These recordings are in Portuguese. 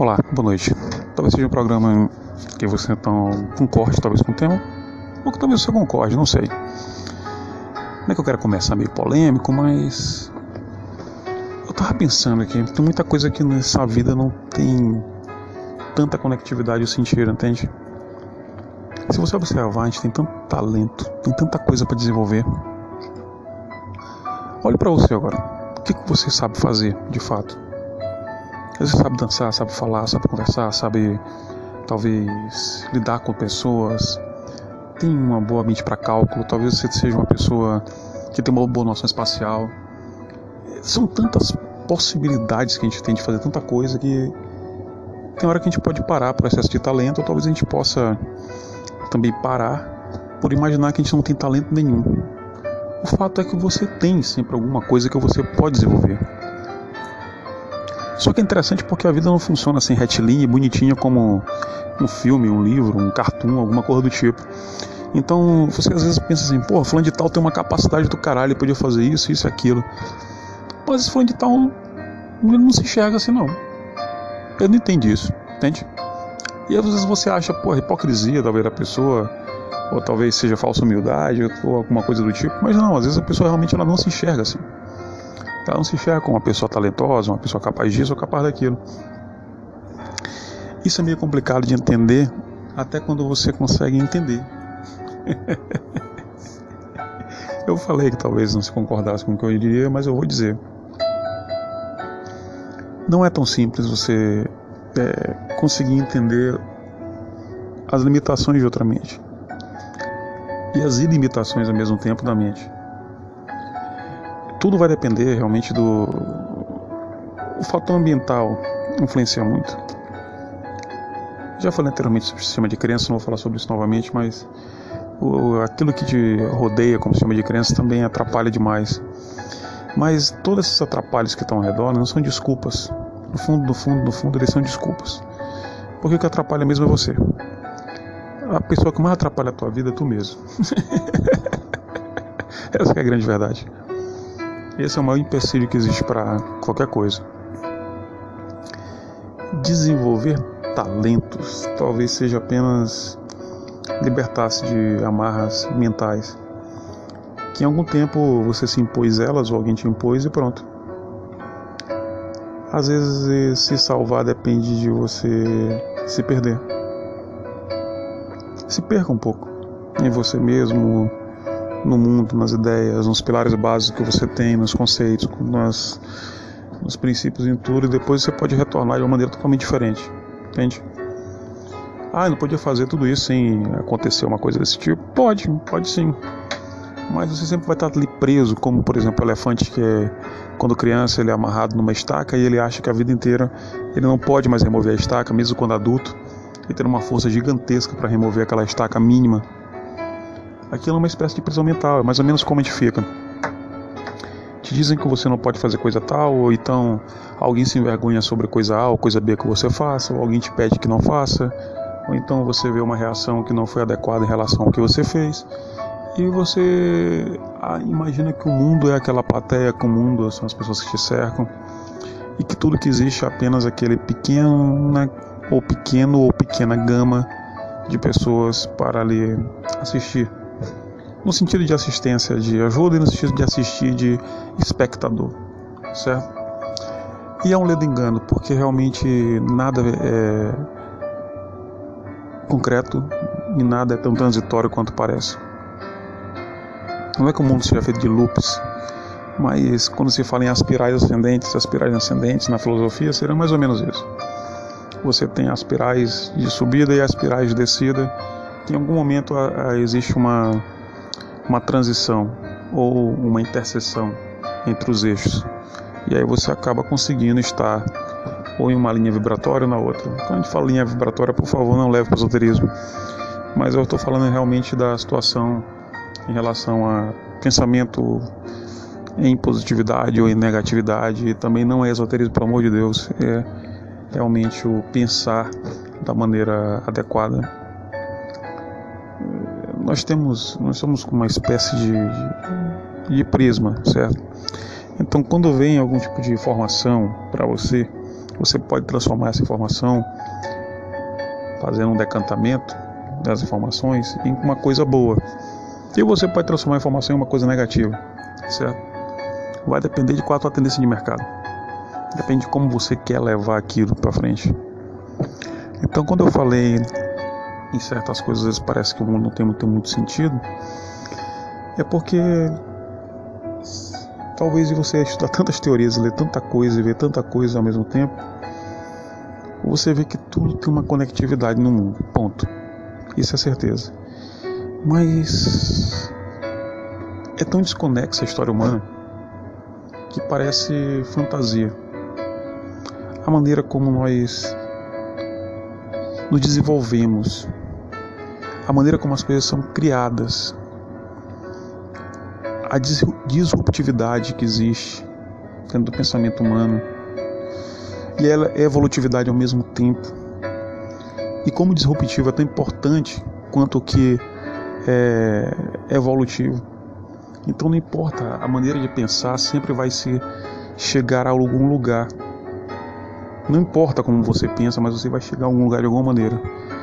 Olá, boa noite. Talvez seja um programa que você então concorde talvez com o tema, ou que talvez você concorde, não sei. Como é que eu quero começar? Meio polêmico, mas eu tava pensando aqui, tem muita coisa que nessa vida não tem tanta conectividade ou sentido, entende? Se você observar, a gente tem tanto talento, tem tanta coisa para desenvolver. Olhe para você agora, o que você sabe fazer de fato? Você sabe dançar, sabe falar, sabe conversar, sabe talvez lidar com pessoas, tem uma boa mente para cálculo, talvez você seja uma pessoa que tem uma boa noção espacial. São tantas possibilidades que a gente tem de fazer tanta coisa que tem hora que a gente pode parar por excesso de talento, ou talvez a gente possa também parar por imaginar que a gente não tem talento nenhum. O fato é que você tem sempre alguma coisa que você pode desenvolver. Só que é interessante porque a vida não funciona assim retilínea e bonitinha como um filme, um livro, um cartoon, alguma coisa do tipo. Então você às vezes pensa assim, pô, fulano de tal tem uma capacidade do caralho, podia fazer isso, isso e aquilo. Mas esse fulano de tal ele não se enxerga assim não. Ele não entende isso, entende? E às vezes você acha, pô, hipocrisia talvez da pessoa, ou talvez seja falsa humildade, ou alguma coisa do tipo. Mas não, às vezes a pessoa realmente ela não se enxerga assim. Ela não se enxerga como uma pessoa talentosa, uma pessoa capaz disso ou capaz daquilo. Isso é meio complicado de entender, até quando você consegue entender. Eu falei que talvez não se concordasse com o que eu diria, mas eu vou dizer. Não é tão simples você conseguir entender as limitações de outra mente e as ilimitações ao mesmo tempo da mente. Tudo vai depender realmente do... O fator ambiental influencia muito. Já falei anteriormente sobre o sistema de crença, não vou falar sobre isso novamente, mas aquilo que te rodeia como sistema de crença também atrapalha demais. Mas todos esses atrapalhos que estão ao redor não são desculpas. No fundo, eles são desculpas. Porque o que atrapalha mesmo é você. A pessoa que mais atrapalha a tua vida é tu mesmo. Essa é a grande verdade. Esse é o maior empecilho que existe para qualquer coisa. Desenvolver talentos talvez seja apenas libertar-se de amarras mentais, que em algum tempo você se impôs elas ou alguém te impôs e pronto. Às vezes se salvar depende de você se perder. Se perca um pouco em você mesmo, no mundo, nas ideias, nos pilares básicos que você tem, nos conceitos, nos princípios em tudo, e depois você pode retornar de uma maneira totalmente diferente, entende? Ah, não podia fazer tudo isso sem acontecer uma coisa desse tipo? Pode sim, mas você sempre vai estar ali preso, como por exemplo o elefante que quando criança ele é amarrado numa estaca e ele acha que a vida inteira ele não pode mais remover a estaca, mesmo quando adulto, ele tem uma força gigantesca para remover aquela estaca mínima. Aquilo é uma espécie de prisão mental, é mais ou menos como a gente fica. Te dizem que você não pode fazer coisa tal, ou então alguém se envergonha sobre coisa A ou coisa B que você faça, ou alguém te pede que não faça, ou então você vê uma reação que não foi adequada em relação ao que você fez, e você imagina que o mundo é aquela plateia, que o mundo são as pessoas que te cercam, e que tudo que existe é apenas aquele pequeno ou pequena gama de pessoas para lhe assistir. No sentido de assistência, de ajuda, e no sentido de assistir de espectador, certo? E é um ledo engano, porque realmente nada é concreto e nada é tão transitório quanto parece. Não é que o mundo seja feito de loops, mas quando se fala em as pirais ascendentes na filosofia, seria mais ou menos isso. Você tem as pirais de subida e as pirais de descida, que em algum momento existe uma transição ou uma interseção entre os eixos, e aí você acaba conseguindo estar ou em uma linha vibratória ou na outra. Quando a gente fala linha vibratória, por favor, não leve para o esoterismo, mas eu estou falando realmente da situação em relação a pensamento em positividade ou em negatividade, e também não é esoterismo, pelo amor de Deus, é realmente o pensar da maneira adequada. Nós somos uma espécie de prisma, certo? Então, quando vem algum tipo de informação para você, Você pode transformar essa informação, fazendo um decantamento das informações, em uma coisa boa. E você pode transformar a informação em uma coisa negativa, certo? Vai depender de qual é a tua tendência de mercado. Depende de como você quer levar aquilo para frente. Então, quando eu falei em certas coisas, às vezes parece que o mundo não tem muito sentido, é porque talvez você estudar tantas teorias, ler tanta coisa e ver tanta coisa ao mesmo tempo, você vê que tudo tem uma conectividade no mundo, ponto. Isso é certeza. Mas é tão desconexa a história humana que parece fantasia. A maneira como nós nos desenvolvemos, a maneira como as coisas são criadas, a disruptividade que existe dentro do pensamento humano e ela é evolutividade ao mesmo tempo. E como disruptivo é tão importante quanto que é evolutivo. Então não importa, a maneira de pensar sempre vai se chegar a algum lugar. Não importa como você pensa, mas você vai chegar a algum lugar de alguma maneira.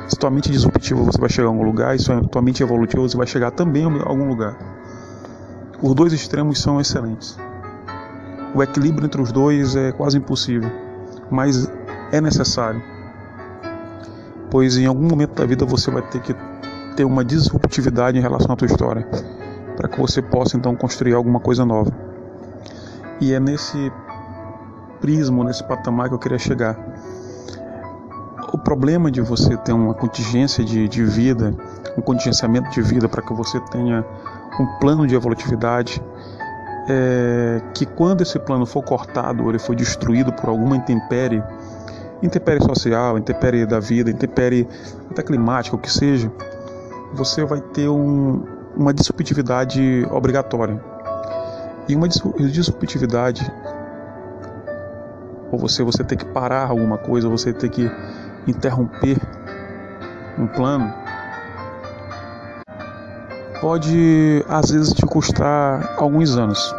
Se tua mente é disruptiva, você vai chegar a algum lugar. E se tua mente é evolutiva, você vai chegar também a algum lugar. Os dois extremos são excelentes. O equilíbrio entre os dois é quase impossível, mas é necessário, pois em algum momento da vida você vai ter que ter uma disruptividade em relação à tua história, para que você possa então construir alguma coisa nova. E é nesse prisma, nesse patamar que eu queria chegar. O problema de você ter uma contingência de vida, um contingenciamento de vida, para que você tenha um plano de evolutividade, é que quando esse plano for cortado ou ele for destruído por alguma intempérie social, intempérie da vida, intempérie até climática, o que seja, você vai ter uma disruptividade obrigatória. E uma disruptividade, ou você ter que parar alguma coisa, você ter que interromper um plano, pode às vezes te custar alguns anos,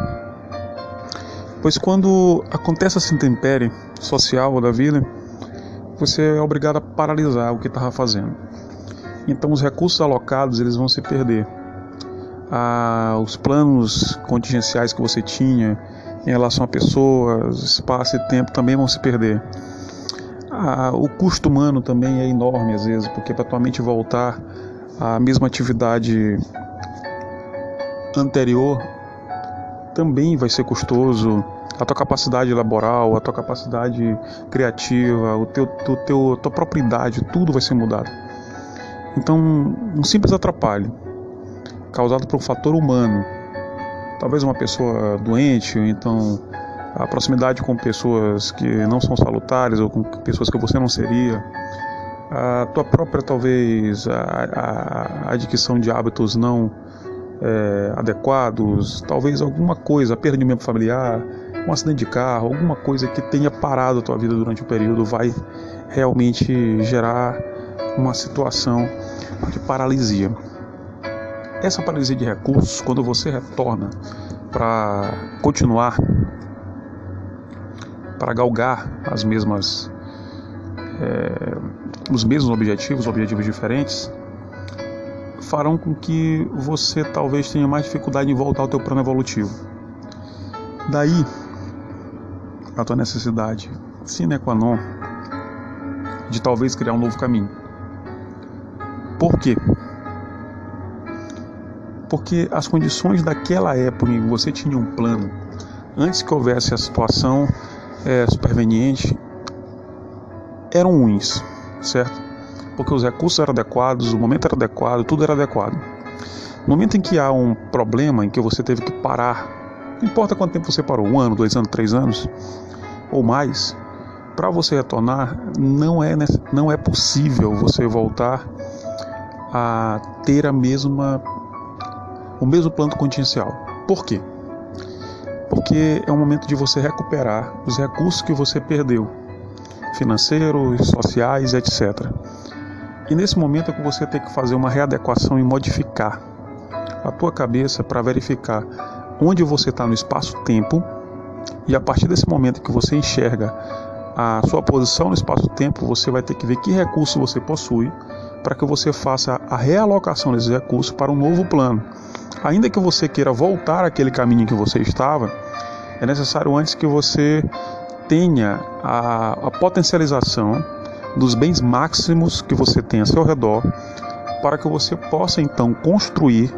pois quando acontece essa intempérie social da vida, você é obrigado a paralisar o que estava fazendo. Então os recursos alocados eles vão se perder, os planos contingenciais que você tinha em relação a pessoas, espaço e tempo também vão se perder. O custo humano também é enorme às vezes, porque para tua mente voltar à mesma atividade anterior também vai ser custoso. A tua capacidade laboral, a tua capacidade criativa, a tua propriedade, tudo vai ser mudado. Então, um simples atrapalho causado por um fator humano, talvez uma pessoa doente, ou então a proximidade com pessoas que não são salutares, ou com pessoas que você não seria, a tua própria talvez a adquisição de hábitos não adequados, talvez alguma coisa, a perda de um membro familiar, um acidente de carro, alguma coisa que tenha parado a tua vida durante um período vai realmente gerar uma situação de paralisia. Essa paralisia de recursos, quando você retorna para continuar, para galgar os mesmos objetivos diferentes, farão com que você talvez tenha mais dificuldade em voltar ao teu plano evolutivo. Daí, a tua necessidade sine qua non de talvez criar um novo caminho. Por quê? Porque as condições daquela época em que você tinha um plano, antes que houvesse a situação superveniente, eram ruins, certo? Porque os recursos eram adequados, o momento era adequado, tudo era adequado. No momento em que há um problema, em que você teve que parar, não importa quanto tempo você parou, 1 ano, 2 anos, 3 anos ou mais, para você retornar, não é possível você voltar a ter o mesmo plano contingencial. Por quê? Porque é um momento de você recuperar os recursos que você perdeu, financeiros, sociais, etc. E nesse momento é que você tem que fazer uma readequação e modificar a tua cabeça para verificar onde você está no espaço-tempo, e a partir desse momento que você enxerga a sua posição no espaço-tempo, você vai ter que ver que recurso você possui para que você faça a realocação desses recursos para um novo plano. Ainda que você queira voltar àquele caminho que você estava, é necessário antes que você tenha a potencialização dos bens máximos que você tem a seu redor, para que você possa então construir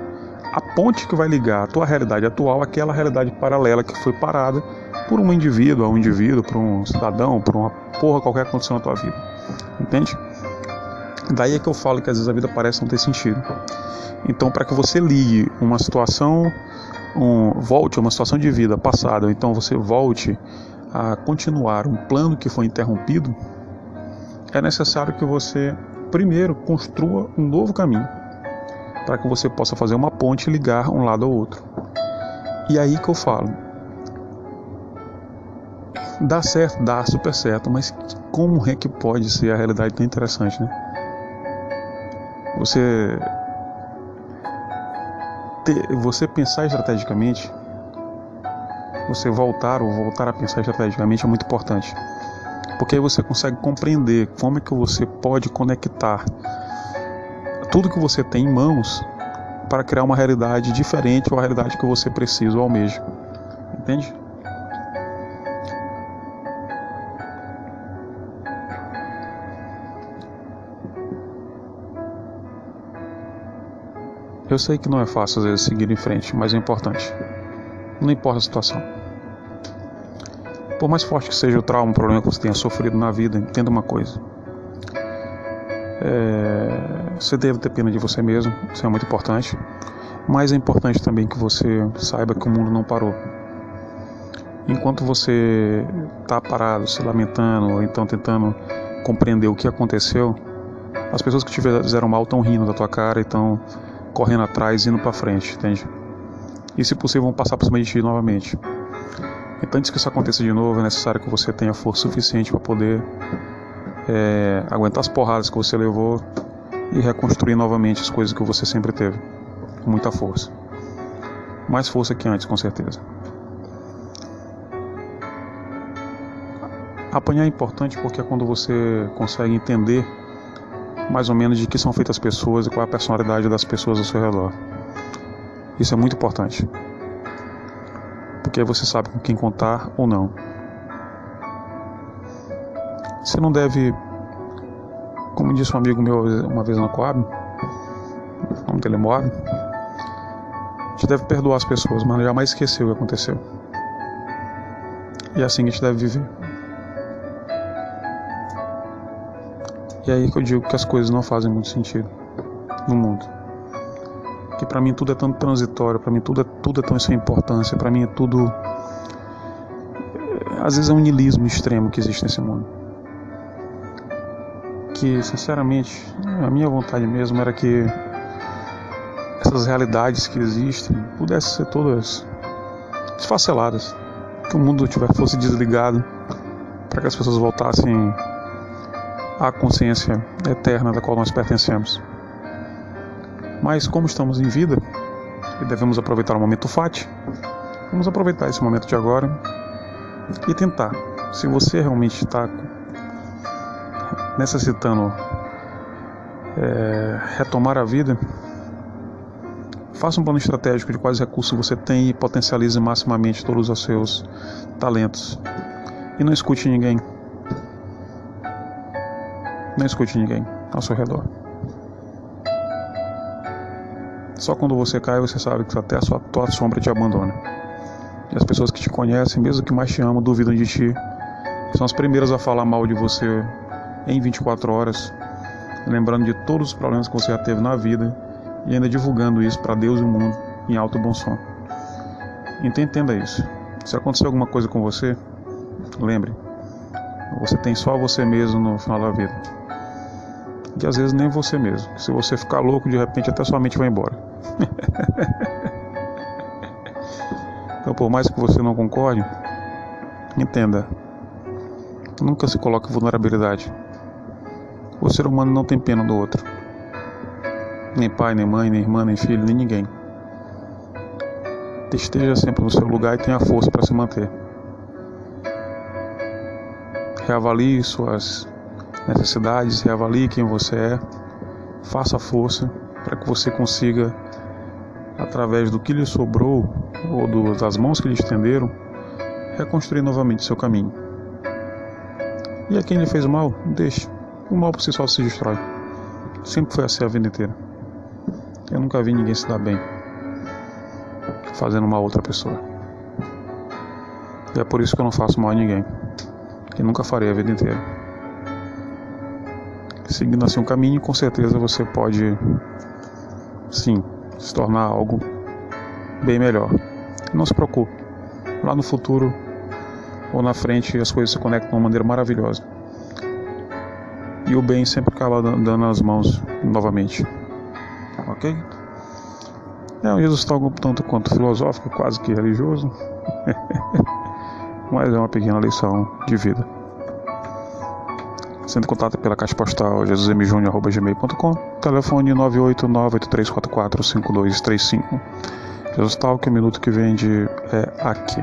a ponte que vai ligar a tua realidade atual àquela realidade paralela que foi parada por um indivíduo, a um indivíduo, por um cidadão, por uma porra, qualquer condição na tua vida. Entende? Daí é que eu falo que às vezes a vida parece não ter sentido. Então, para que você ligue uma situação, volte a uma situação de vida passada, ou então você volte a continuar um plano que foi interrompido, é necessário que você primeiro construa um novo caminho, para que você possa fazer uma ponte e ligar um lado ao outro. E aí que eu falo, dá certo, dá super certo, mas como é que pode ser a realidade tão interessante, né? Você pensar estrategicamente, você voltar a pensar estrategicamente é muito importante, porque aí você consegue compreender como é que você pode conectar tudo que você tem em mãos para criar uma realidade diferente ou a realidade que você precisa ou almeja. Entende? Eu sei que não é fácil às vezes seguir em frente, mas é importante. Não importa a situação. Por mais forte que seja o trauma, o problema que você tenha sofrido na vida, entenda uma coisa. Você deve ter pena de você mesmo, isso é muito importante, mas é importante também que você saiba que o mundo não parou. Enquanto você está parado, se lamentando, ou então tentando compreender o que aconteceu, as pessoas que te fizeram mal estão rindo da tua cara e estão correndo atrás, indo para frente, entende? E se possível vão passar por cima de ti novamente. Então, antes que isso aconteça de novo, é necessário que você tenha força suficiente para poder aguentar as porradas que você levou e reconstruir novamente as coisas que você sempre teve, com muita força, mais força que antes, com certeza. Apanhar é importante porque é quando você consegue entender mais ou menos de que são feitas as pessoas e qual é a personalidade das pessoas ao seu redor. Isso é muito importante, porque aí você sabe com quem contar ou não. Você não deve, como disse um amigo meu uma vez na Coab, no telemóvel, você deve perdoar as pessoas, mas jamais esquecer o que aconteceu. E é assim que a gente deve viver. E é aí que eu digo que as coisas não fazem muito sentido no mundo. Que pra mim tudo é tão transitório, pra mim tudo é tão sem importância, pra mim é tudo... Às vezes é um niilismo extremo que existe nesse mundo. Que, sinceramente, a minha vontade mesmo era que essas realidades que existem pudessem ser todas esfaceladas, que o mundo fosse desligado para que as pessoas voltassem à consciência eterna da qual nós pertencemos. Mas como estamos em vida e devemos aproveitar o momento fati, vamos aproveitar esse momento de agora e tentar, se você realmente está necessitando retomar a vida, faça um plano estratégico de quais recursos você tem e potencialize maximamente todos os seus talentos. E não escute ninguém. Não escute ninguém ao seu redor. Só quando você cai, você sabe que até a tua sombra te abandona. E as pessoas que te conhecem, mesmo que mais te amam, duvidam de ti. São as primeiras a falar mal de você em 24 horas, lembrando de todos os problemas que você já teve na vida e ainda divulgando isso para Deus e o mundo em alto bom som. Então entenda isso. Se acontecer alguma coisa com você, lembre, você tem só você mesmo no final da vida. E às vezes nem você mesmo. Se você ficar louco, de repente até sua mente vai embora. Então, por mais que você não concorde, entenda, nunca se coloque em vulnerabilidade. O ser humano não tem pena do outro. Nem pai, nem mãe, nem irmã, nem filho, nem ninguém. Esteja sempre no seu lugar e tenha força para se manter. reavalie suas necessidades, reavalie quem você é, faça força para que você consiga, através do que lhe sobrou ou das mãos que lhe estenderam, reconstruir novamente seu caminho. E a quem lhe fez mal, deixe. O mal por si só se destrói. Sempre foi assim a vida inteira. Eu nunca vi ninguém se dar bem fazendo mal a outra pessoa. E é por isso que eu não faço mal a ninguém. E nunca farei a vida inteira. Seguindo assim o caminho, com certeza você pode, sim, se tornar algo bem melhor. Não se preocupe. Lá no futuro ou na frente as coisas se conectam de uma maneira maravilhosa. E o bem sempre acaba dando as mãos novamente. Ok? É um Jesus tanto quanto filosófico, quase que religioso. Mas é uma pequena lição de vida. Sendo contato pela caixa postal jesusmjunior@gmail.com. Telefone 98983445235. Jesus Talk, o minuto que vende é aqui.